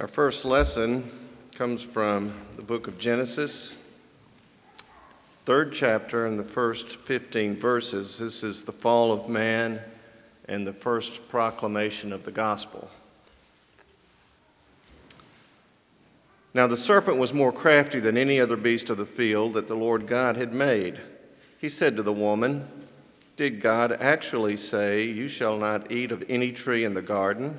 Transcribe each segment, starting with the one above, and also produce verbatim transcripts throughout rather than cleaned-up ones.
Our first lesson comes from the book of Genesis, third chapter and the first fifteen verses. This is the fall of man and the first proclamation of the gospel. Now the serpent was more crafty than any other beast of the field that the Lord God had made. He said to the woman, "Did God actually say, 'You shall not eat of any tree in the garden?'"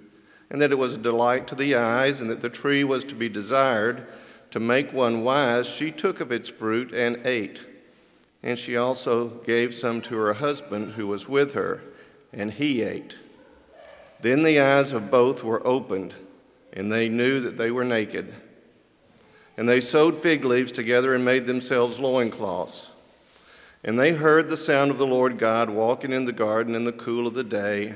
and that it was a delight to the eyes, and that the tree was to be desired to make one wise, she took of its fruit and ate. And she also gave some to her husband who was with her, and he ate. Then the eyes of both were opened, and they knew that they were naked. And they sewed fig leaves together and made themselves loincloths. And they heard the sound of the Lord God walking in the garden in the cool of the day.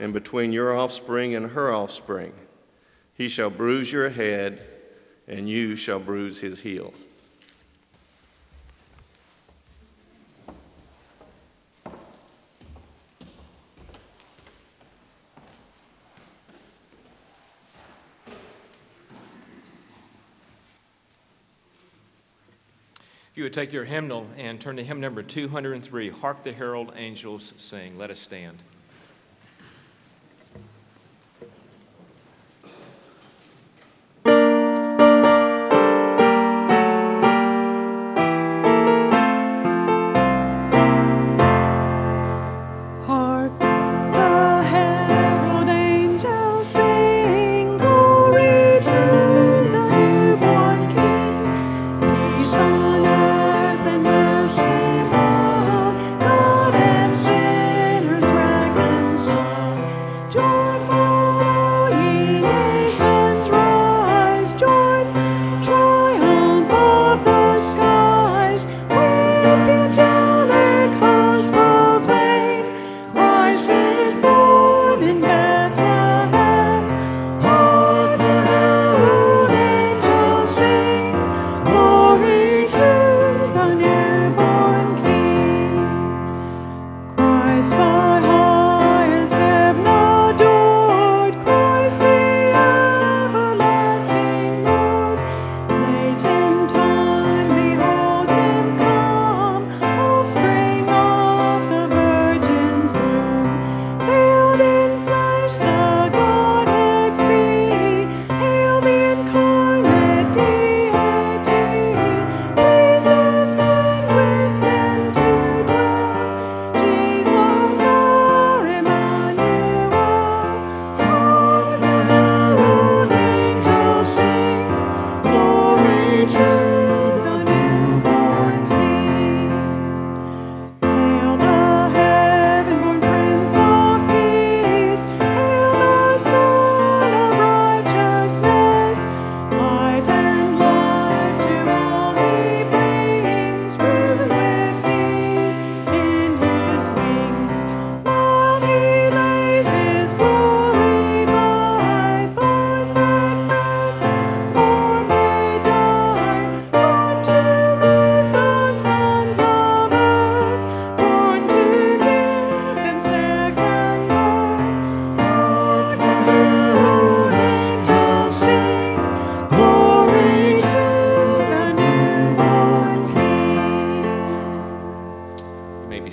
and between your offspring and her offspring. He shall bruise your head, and you shall bruise his heel." If you would take your hymnal and turn to hymn number two hundred three, "Hark the Herald Angels Sing." Let us stand.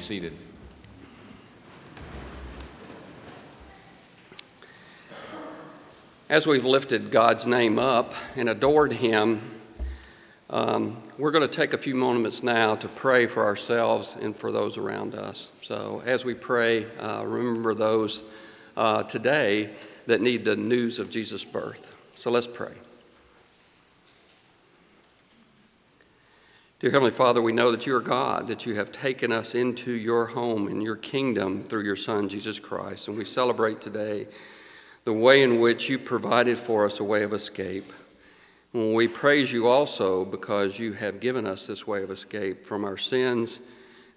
seated. As we've lifted God's name up and adored him, um, we're going to take a few moments now to pray for ourselves and for those around us. So as we pray, uh, remember those uh, today that need the news of Jesus' birth. So let's pray. Dear Heavenly Father, we know that you are God, that you have taken us into your home and your kingdom through your Son, Jesus Christ. And we celebrate today the way in which you provided for us a way of escape. And we praise you also because you have given us this way of escape from our sins,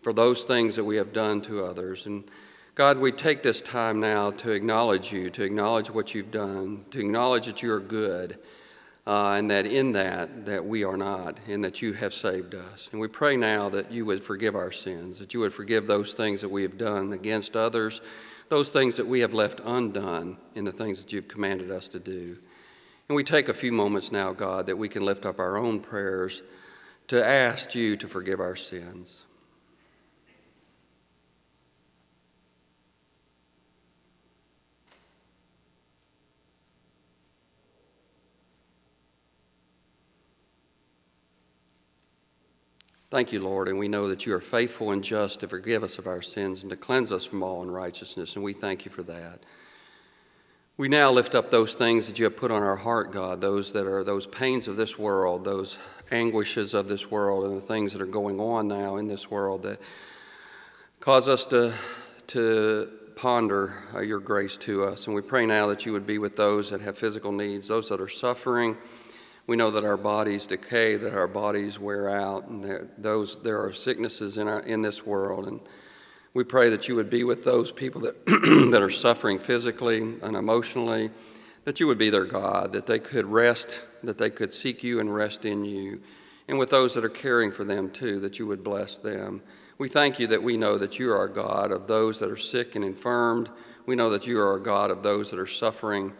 for those things that we have done to others. And God, we take this time now to acknowledge you, to acknowledge what you've done, to acknowledge that you are good. Uh, and that in that, that we are not, and that you have saved us. And we pray now that you would forgive our sins, that you would forgive those things that we have done against others, those things that we have left undone in the things that you've commanded us to do. And we take a few moments now, God, that we can lift up our own prayers to ask you to forgive our sins. Thank you, Lord, and we know that you are faithful and just to forgive us of our sins and to cleanse us from all unrighteousness, and we thank you for that. We now lift up those things that you have put on our heart, God, those that are those pains of this world, those anguishes of this world, and the things that are going on now in this world that cause us to, to ponder your grace to us. And we pray now that you would be with those that have physical needs, those that are suffering. We know that our bodies decay, that our bodies wear out, and that those there are sicknesses in our in this world. And we pray that you would be with those people that that are suffering physically and emotionally, that you would be their God, that they could rest, that they could seek you and rest in you. And with those that are caring for them too, that you would bless them. We thank you that we know that you are our God of those that are sick and infirmed. We know that you are our God of those that are suffering,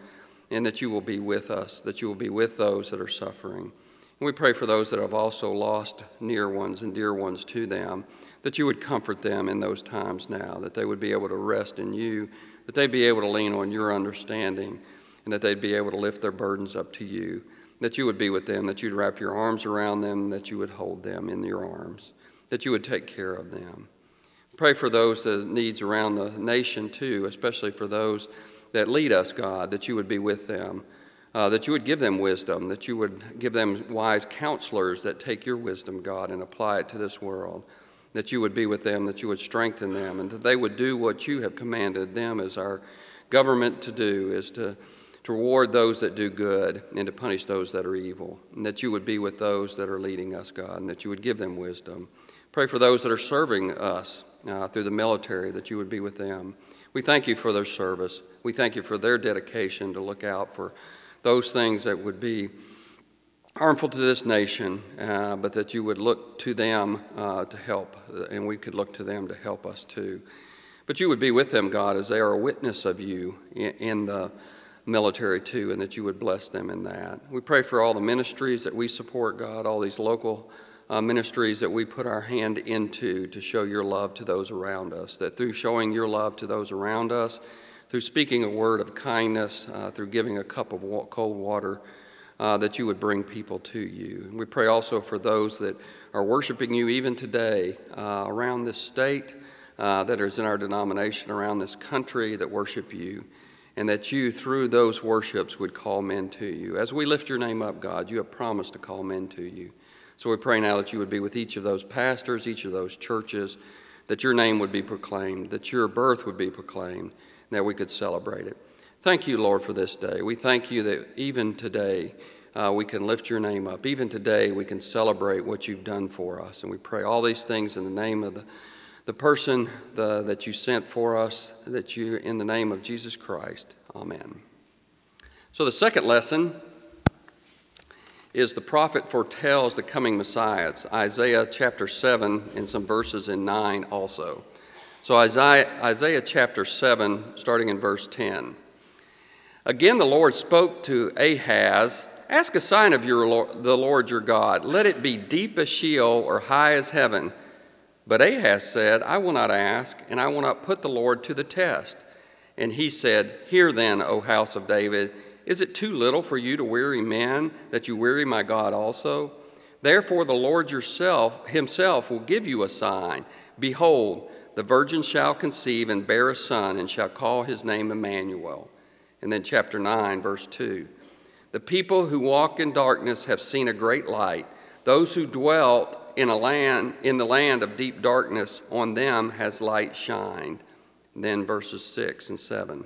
and that you will be with us, that you will be with those that are suffering. And we pray for those that have also lost near ones and dear ones to them, that you would comfort them in those times now, that they would be able to rest in you, that they'd be able to lean on your understanding, and that they'd be able to lift their burdens up to you, that you would be with them, that you'd wrap your arms around them, that you would hold them in your arms, that you would take care of them. Pray for those that needs around the nation too, especially for those that lead us, God, that you would be with them, uh, that you would give them wisdom, that you would give them wise counselors that take your wisdom, God, and apply it to this world, that you would be with them, that you would strengthen them, and that they would do what you have commanded them as our government to do, is to, to reward those that do good and to punish those that are evil, and that you would be with those that are leading us, God, and that you would give them wisdom. Pray for those that are serving us uh, through the military, that you would be with them. We thank you for their service. We thank you for their dedication to look out for those things that would be harmful to this nation, uh, but that you would look to them uh, to help, and we could look to them to help us too. But you would be with them, God, as they are a witness of you in, in the military too, and that you would bless them in that. We pray for all the ministries that we support, God, all these local Uh, ministries that we put our hand into to show your love to those around us, that through showing your love to those around us, through speaking a word of kindness, uh, through giving a cup of wa- cold water, uh, that you would bring people to you. And we pray also for those that are worshiping you even today uh, around this state, uh, that is in our denomination, around this country, that worship you, and that you, through those worships, would call men to you. As we lift your name up, God, you have promised to call men to you. So we pray now that you would be with each of those pastors, each of those churches, that your name would be proclaimed, that your birth would be proclaimed, and that we could celebrate it. Thank you, Lord, for this day. We thank you that even today uh, we can lift your name up. Even today we can celebrate what you've done for us. And we pray all these things in the name of the, the person the, that you sent for us, that you, in the name of Jesus Christ. Amen. So the second lesson is the prophet foretells the coming Messiah. It's Isaiah chapter seven and some verses in nine also. So Isaiah, Isaiah chapter seven, starting in verse ten. Again the Lord spoke to Ahaz, ask a sign of your Lord, the Lord your God. Let it be deep as Sheol or high as heaven. But Ahaz said, I will not ask, and I will not put the Lord to the test. And he said, Hear then, O house of David, is it too little for you to weary men, that you weary my God also? Therefore the Lord yourself, himself will give you a sign. Behold, the virgin shall conceive and bear a son, and shall call his name Emmanuel. And then chapter nine, verse two. The people who walk in darkness have seen a great light. Those who dwelt in a land in the land of deep darkness, on them has light shined. And then verses six and seven.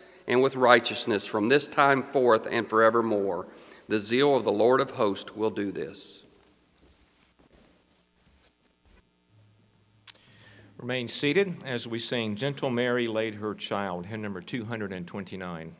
and with righteousness from this time forth and forevermore. The zeal of the Lord of hosts will do this. Remain seated as we sing Gentle Mary Laid Her Child, hymn number two twenty-nine.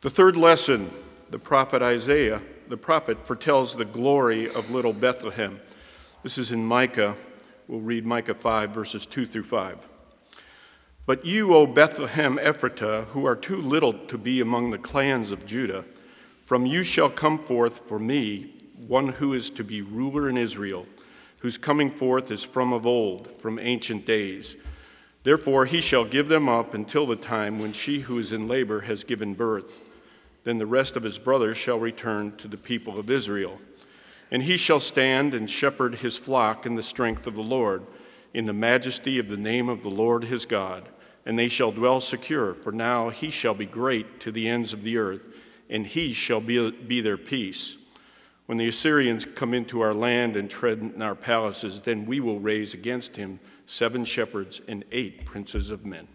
The third lesson, the prophet Isaiah, the prophet foretells the glory of little Bethlehem. This is in Micah. We'll read Micah five, verses two through five. But you, O Bethlehem Ephratah, who are too little to be among the clans of Judah, from you shall come forth for me one who is to be ruler in Israel, whose coming forth is from of old, from ancient days. Therefore he shall give them up until the time when she who is in labor has given birth. Then the rest of his brothers shall return to the people of Israel. And he shall stand and shepherd his flock in the strength of the Lord, in the majesty of the name of the Lord his God. And they shall dwell secure, for now he shall be great to the ends of the earth, and he shall be, be their peace. When the Assyrians come into our land and tread in our palaces, then we will raise against him seven shepherds and eight princes of men.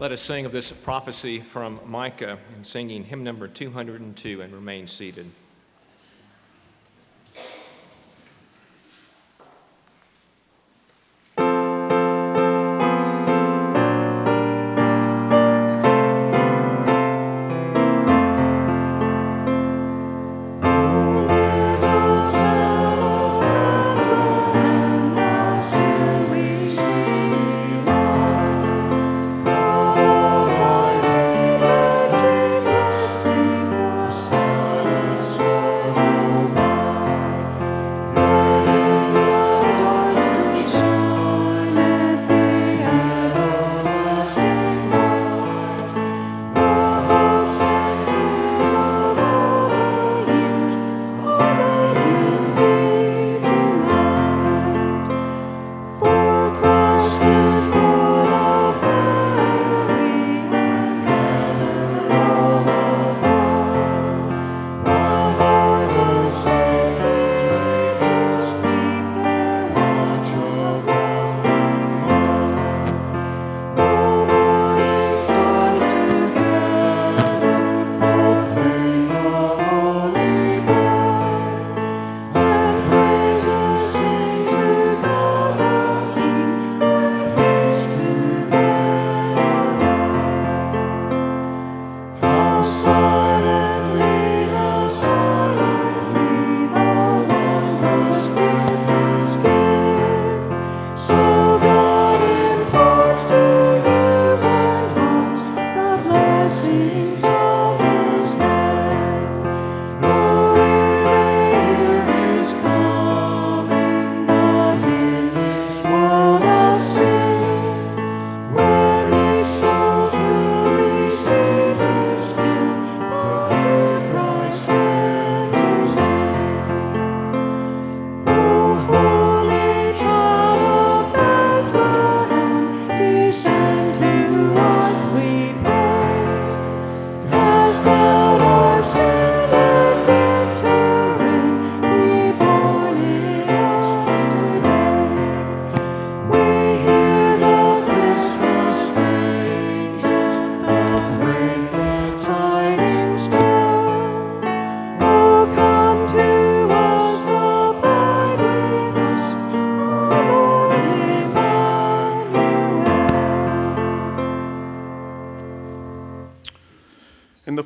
Let us sing of this prophecy from Micah in singing hymn number two hundred two, and remain seated.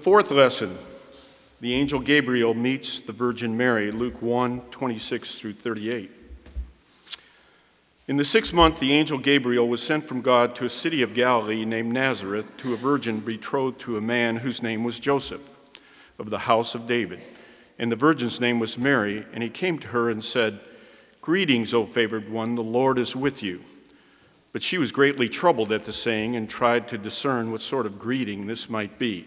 fourth lesson, the angel Gabriel meets the Virgin Mary, Luke one, twenty-six through thirty-eight. In the sixth month, the angel Gabriel was sent from God to a city of Galilee named Nazareth to a virgin betrothed to a man whose name was Joseph, of the house of David. And the virgin's name was Mary, and he came to her and said, "Greetings, O favored one, the Lord is with you." But she was greatly troubled at the saying and tried to discern what sort of greeting this might be.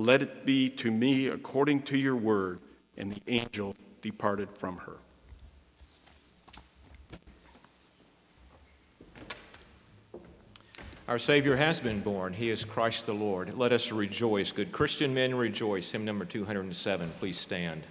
Let it be to me according to your word." And the angel departed from her. Our Savior has been born. He is Christ the Lord. Let us rejoice. Good Christian men, rejoice. Hymn number two hundred seven. Please stand.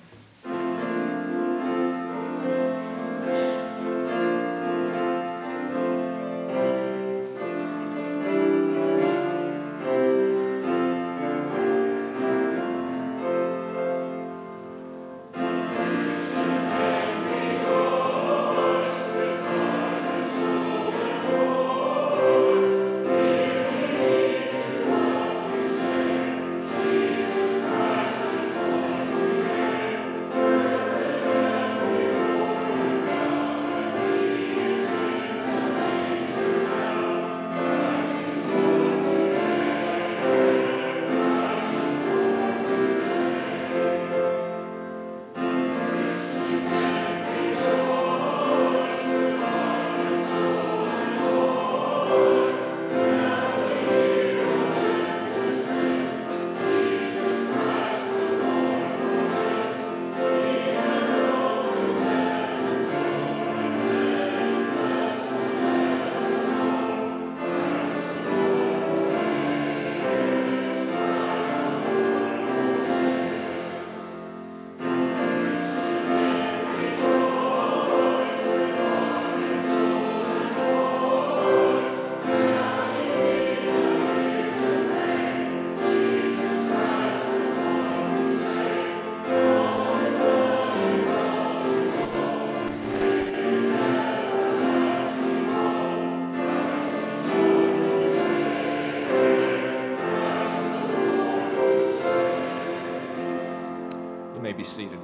Be seated.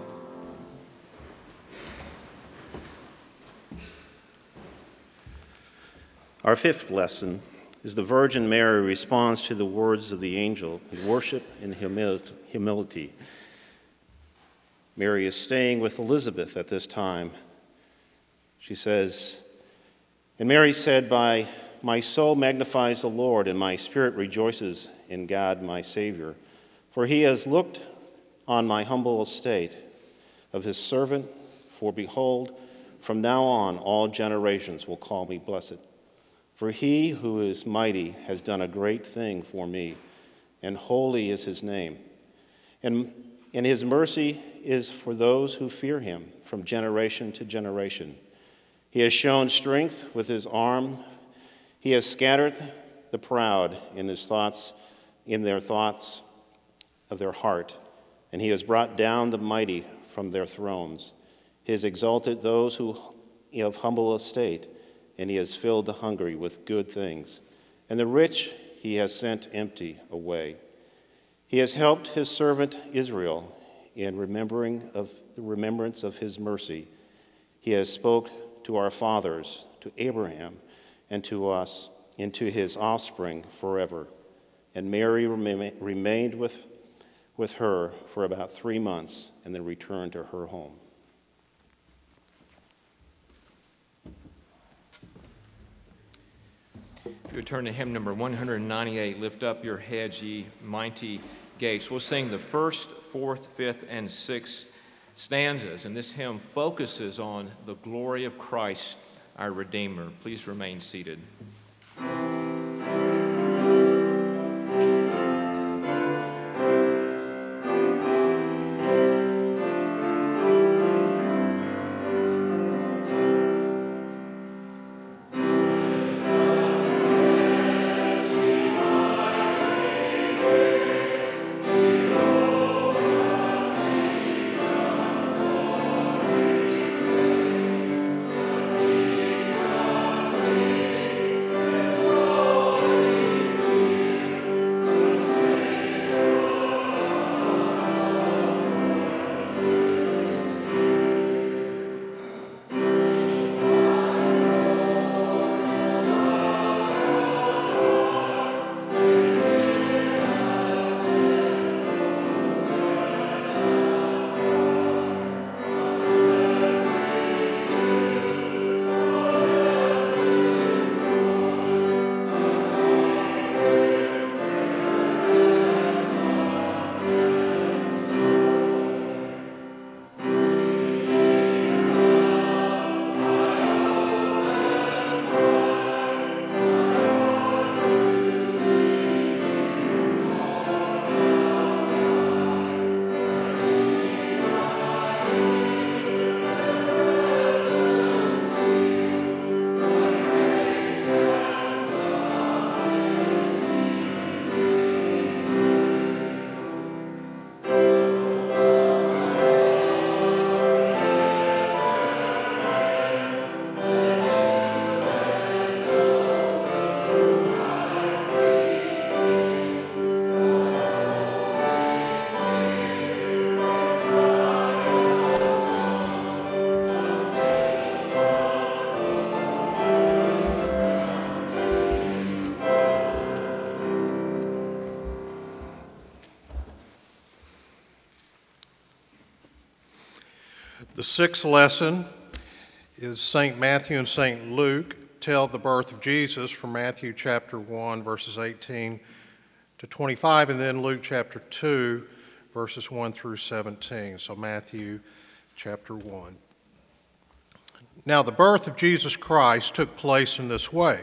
Our fifth lesson is the Virgin Mary responds to the words of the angel in worship and humility. Mary is staying with Elizabeth at this time. She says, "And Mary said, by my soul magnifies the Lord, and my spirit rejoices in God my Savior, for he has looked on my humble estate of his servant, for behold, from now on all generations will call me blessed. For he who is mighty has done a great thing for me, and holy is his name. And, and his mercy is for those who fear him from generation to generation. He has shown strength with his arm. He has scattered the proud in his thoughts, in their thoughts of their heart. And he has brought down the mighty from their thrones. He has exalted those who of humble estate, and he has filled the hungry with good things. And the rich he has sent empty away. He has helped his servant Israel in remembering of the remembrance of his mercy. He has spoke to our fathers, to Abraham, and to us, and to his offspring forever." And Mary remained with with her for about three months and then returned to her home. If you turn to hymn number one hundred ninety-eight, Lift Up Your Heads, Ye Mighty Gates. We'll sing the first, fourth, fifth, and sixth stanzas, and this hymn focuses on the glory of Christ, our Redeemer. Please remain seated. The sixth lesson is Saint Matthew and Saint Luke tell the birth of Jesus from Matthew chapter one, verses eighteen to twenty-five, and then Luke chapter two, verses one through seventeen. So Matthew chapter one. Now the birth of Jesus Christ took place in this way.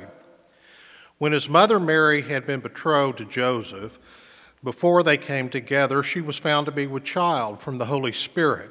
When his mother Mary had been betrothed to Joseph, before they came together, she was found to be with child from the Holy Spirit.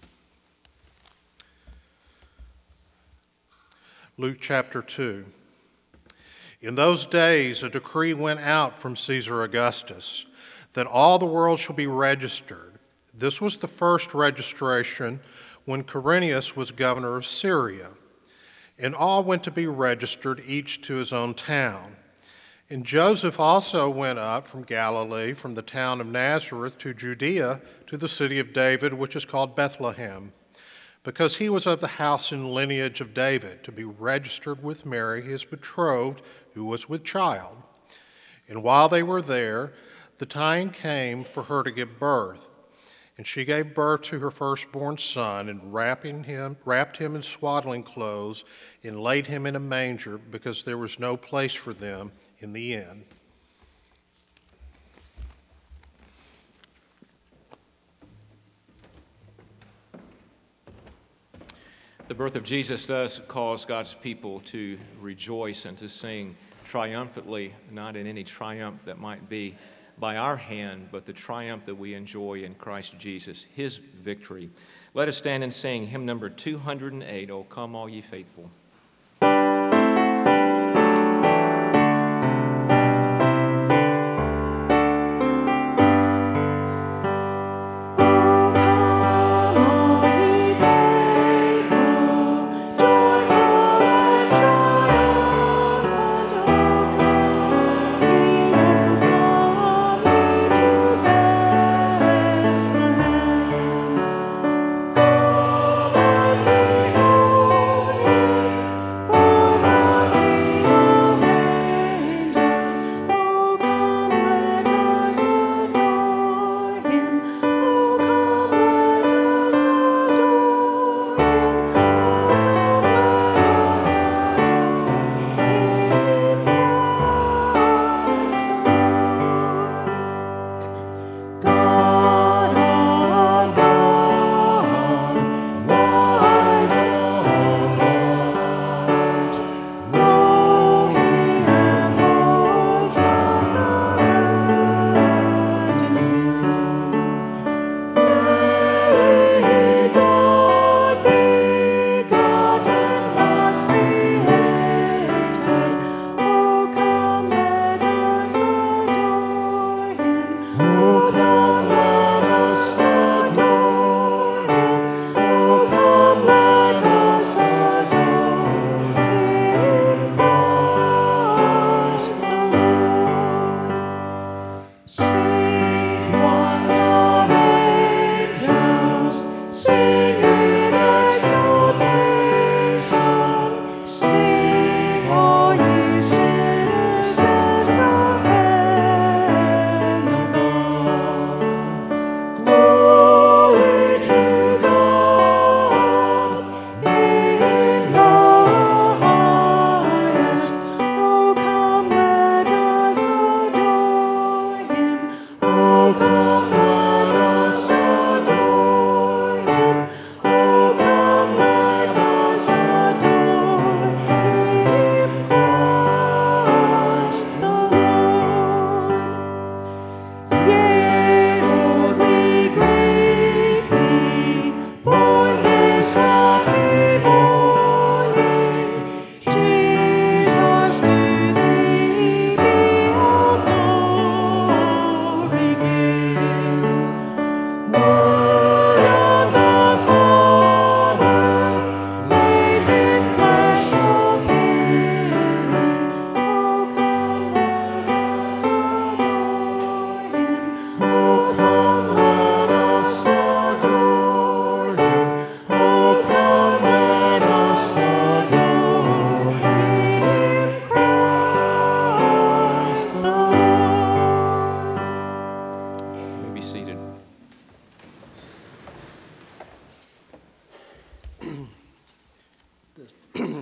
Luke chapter two. In those days, a decree went out from Caesar Augustus that all the world shall be registered. This was the first registration when Quirinius was governor of Syria. And all went to be registered, each to his own town. And Joseph also went up from Galilee, from the town of Nazareth to Judea, to the city of David, which is called Bethlehem, because he was of the house and lineage of David, to be registered with Mary, his betrothed, who was with child. And while they were there, the time came for her to give birth. And she gave birth to her firstborn son, and wrapping him, wrapped him in swaddling clothes, and laid him in a manger, because there was no place for them in the inn. The birth of Jesus does cause God's people to rejoice and to sing triumphantly, not in any triumph that might be by our hand, but the triumph that we enjoy in Christ Jesus, his victory. Let us stand and sing hymn number two hundred eight, O Come All Ye Faithful.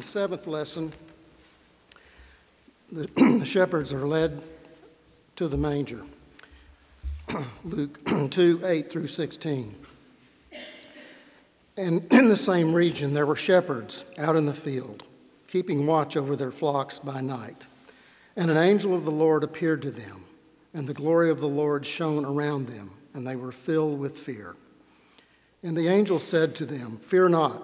Seventh lesson, the, the shepherds are led to the manger. Luke two, eight through sixteen. And in the same region there were shepherds out in the field, keeping watch over their flocks by night. And an angel of the Lord appeared to them, and the glory of the Lord shone around them, and they were filled with fear. And the angel said to them, "Fear not,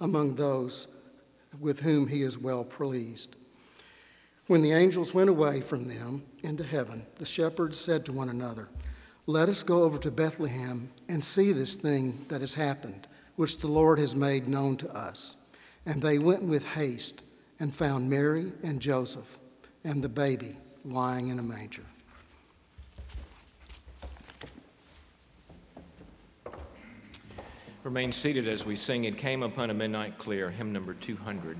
among those with whom he is well pleased." When the angels went away from them into heaven, the shepherds said to one another, "Let us go over to Bethlehem and see this thing that has happened, which the Lord has made known to us." And they went with haste and found Mary and Joseph and the baby lying in a manger. Remain seated as we sing "It Came Upon a Midnight Clear," hymn number two hundred.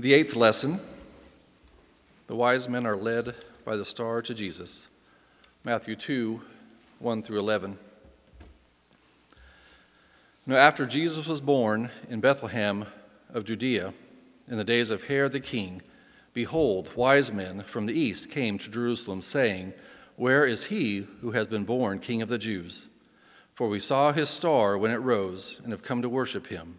The eighth lesson, the wise men are led by the star to Jesus, Matthew two, one through eleven. Now after Jesus was born in Bethlehem of Judea, in the days of Herod the king, behold, wise men from the east came to Jerusalem, saying, "Where is he who has been born king of the Jews? For we saw his star when it rose and have come to worship him."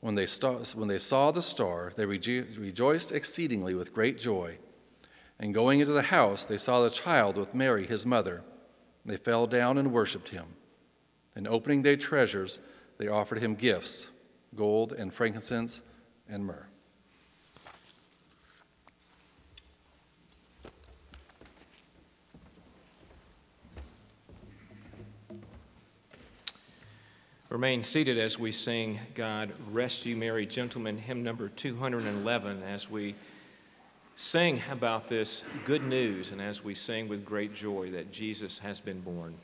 When they, st- when they saw the star, they rejo- rejoiced exceedingly with great joy. And going into the house, they saw the child with Mary, his mother. They fell down and worshipped him. And opening their treasures, they offered him gifts, gold and frankincense and myrrh. Remain seated as we sing "God Rest You Merry Gentlemen," hymn number two hundred eleven, as we sing about this good news and as we sing with great joy that Jesus has been born.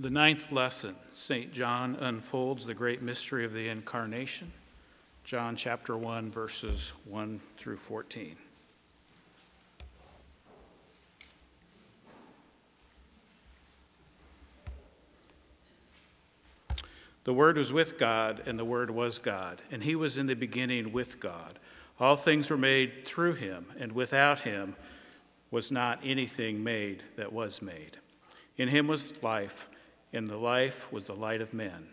The ninth lesson, Saint John unfolds the great mystery of the Incarnation, John chapter one, verses one through fourteen. The Word was with God, and the Word was God, and he was in the beginning with God. All things were made through him, and without him was not anything made that was made. In him was life, and the life was the light of men.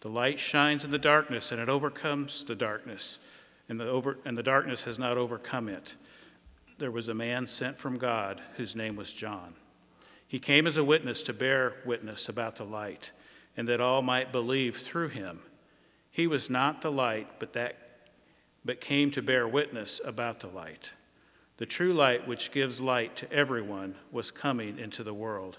The light shines in the darkness, and it overcomes the darkness, and the, over, and the darkness has not overcome it. There was a man sent from God whose name was John. He came as a witness to bear witness about the light, and that all might believe through him. He was not the light, but that but came to bear witness about the light. The true light, which gives light to everyone, was coming into the world.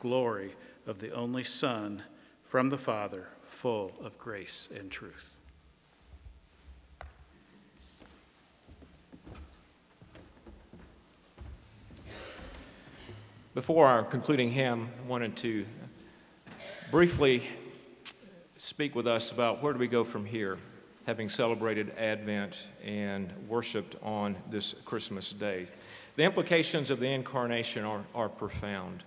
glory of the only Son from the Father, full of grace and truth. Before our concluding hymn, I wanted to briefly speak with us about where do we go from here, having celebrated Advent and worshiped on this Christmas day. The implications of the Incarnation are, are profound.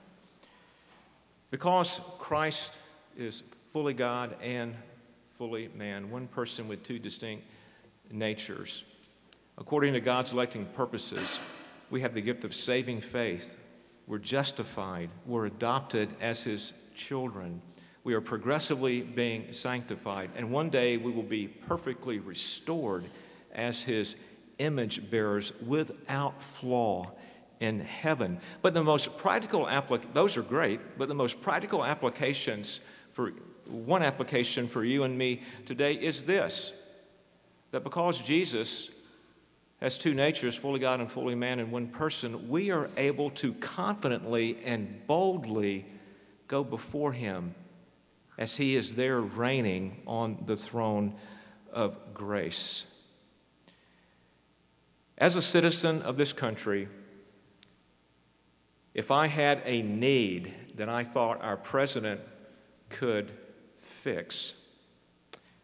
Because Christ is fully God and fully man, one person with two distinct natures, according to God's electing purposes, we have the gift of saving faith. We're justified. We're adopted as his children. We are progressively being sanctified, and one day we will be perfectly restored as his image bearers without flaw in heaven. But the most practical applic- those are great, but the most practical applications for one application for you and me today is this, that because Jesus has two natures, fully God and fully man in one person, we are able to confidently and boldly go before him as he is there reigning on the throne of grace. As a citizen of this country, if I had a need that I thought our president could fix,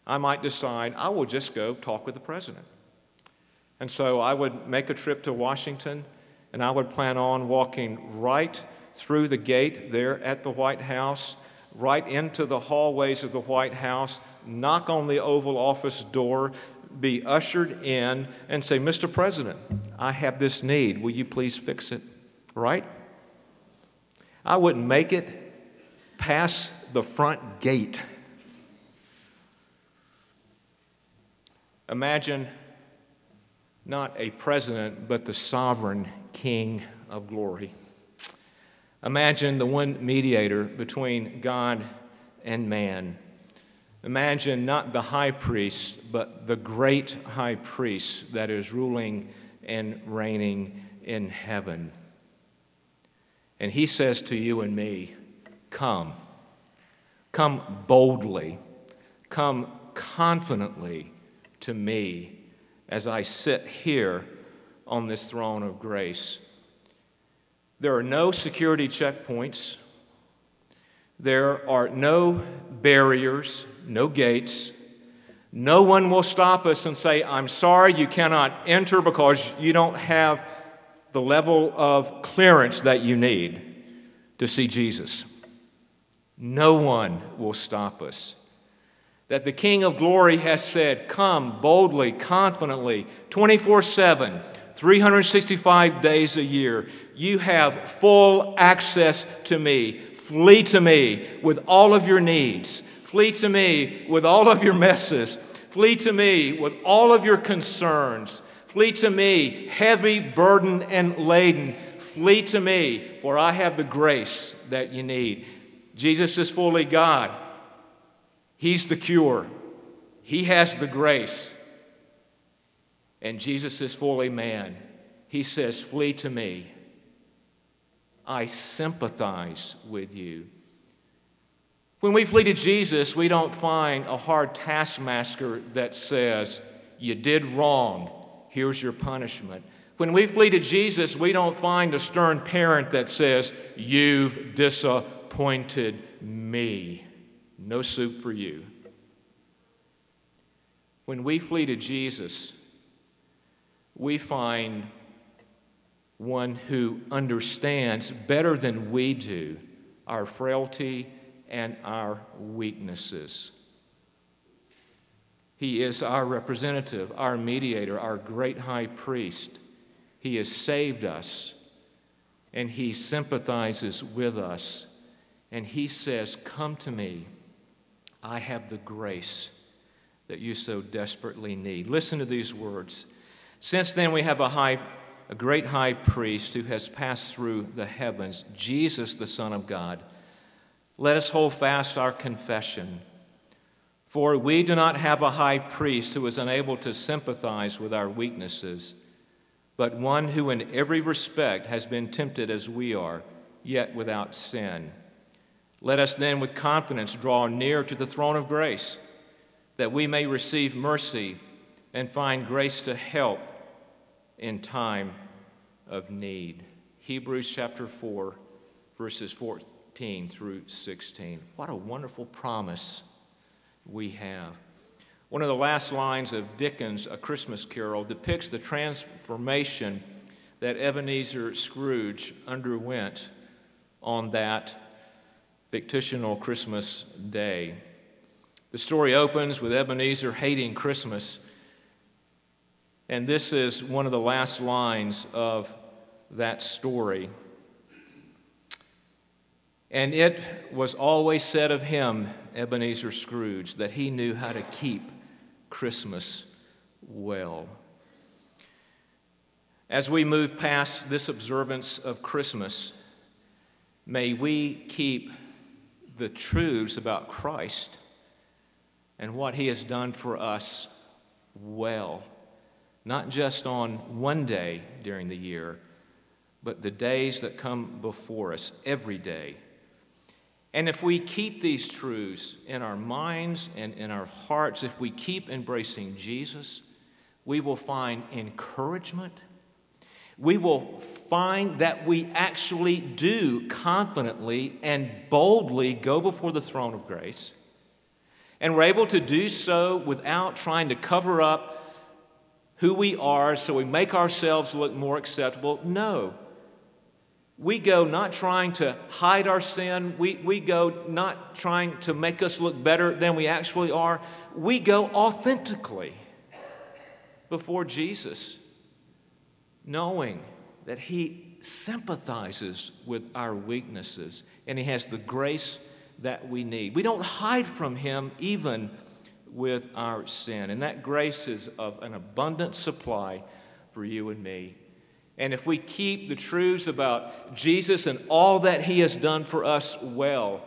I might decide I will just go talk with the president. And so I would make a trip to Washington, and I would plan on walking right through the gate there at the White House, right into the hallways of the White House, knock on the Oval Office door, be ushered in, and say, "Mister President, I have this need. Will you please fix it?" Right? I wouldn't make it past the front gate. Imagine not a president, but the sovereign King of glory. Imagine the one mediator between God and man. Imagine not the high priest, but the great high priest that is ruling and reigning in heaven. And he says to you and me, come. Come boldly. Come confidently to me as I sit here on this throne of grace. There are no security checkpoints. There are no barriers, no gates. No one will stop us and say, "I'm sorry, you cannot enter because you don't have the level of clearance that you need to see Jesus." No one will stop us. That the King of Glory has said, come boldly, confidently, twenty-four seven, three hundred sixty-five days a year. You have full access to me. Flee to me with all of your needs. Flee to me with all of your messes. Flee to me with all of your concerns. Flee to me, heavy, burdened, and laden. Flee to me, for I have the grace that you need. Jesus is fully God. He's the cure. He has the grace. And Jesus is fully man. He says, flee to me. I sympathize with you. When we flee to Jesus, we don't find a hard taskmaster that says, you did wrong, here's your punishment. When we flee to Jesus, we don't find a stern parent that says, you've disappointed me. No soup for you. When we flee to Jesus, we find one who understands better than we do our frailty and our weaknesses. He is our representative, our mediator, our great high priest. He has saved us, and he sympathizes with us. And he says, come to me. I have the grace that you so desperately need. Listen to these words. Since then we have a high, a great high priest who has passed through the heavens, Jesus, the Son of God. Let us hold fast our confession. For we do not have a high priest who is unable to sympathize with our weaknesses, but one who in every respect has been tempted as we are, yet without sin. Let us then with confidence draw near to the throne of grace, that we may receive mercy and find grace to help in time of need. Hebrews chapter four, verses fourteen through sixteen. What a wonderful promise we have. One of the last lines of Dickens' A Christmas Carol depicts the transformation that Ebenezer Scrooge underwent on that fictional Christmas day. The story opens with Ebenezer hating Christmas, and this is one of the last lines of that story. And it was always said of him, Ebenezer Scrooge, that he knew how to keep Christmas well. As we move past this observance of Christmas, may we keep the truths about Christ and what he has done for us well, not just on one day during the year, but the days that come before us, every day. And if we keep these truths in our minds and in our hearts, if we keep embracing Jesus, we will find encouragement. We will find that we actually do confidently and boldly go before the throne of grace. And we're able to do so without trying to cover up who we are so we make ourselves look more acceptable. No. We go not trying to hide our sin. We, we go not trying to make us look better than we actually are. We go authentically before Jesus, knowing that he sympathizes with our weaknesses and he has the grace that we need. We don't hide from him even with our sin. And that grace is of an abundant supply for you and me. And if we keep the truths about Jesus and all that he has done for us well,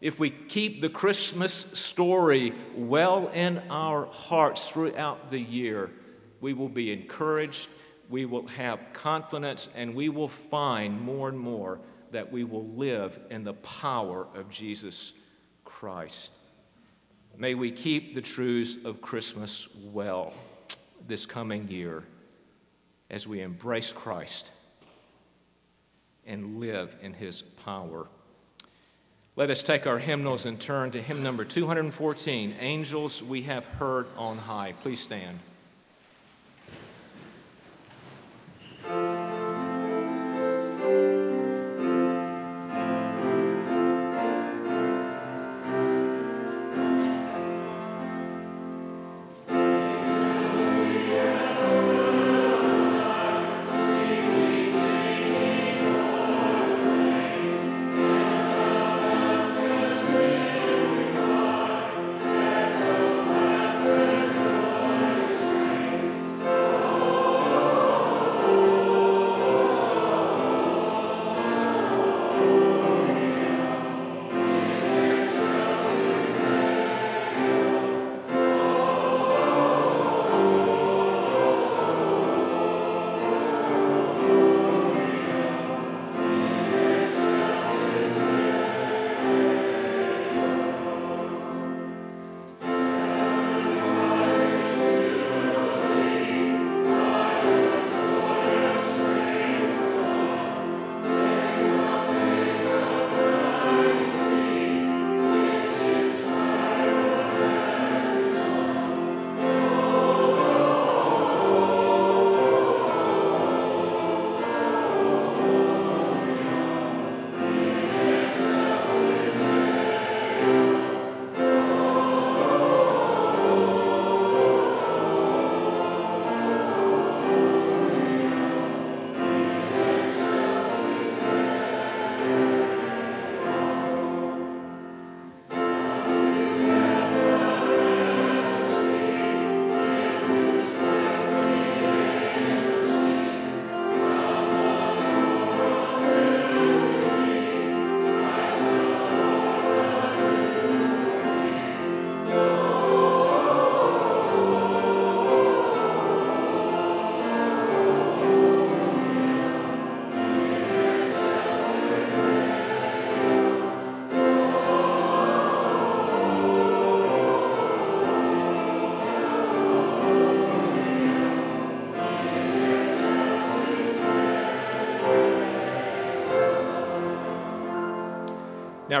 if we keep the Christmas story well in our hearts throughout the year, we will be encouraged, we will have confidence, and we will find more and more that we will live in the power of Jesus Christ. May we keep the truths of Christmas well this coming year as we embrace Christ and live in his power. Let us take our hymnals and turn to hymn number two hundred fourteen, Angels We Have Heard on High. Please stand. Now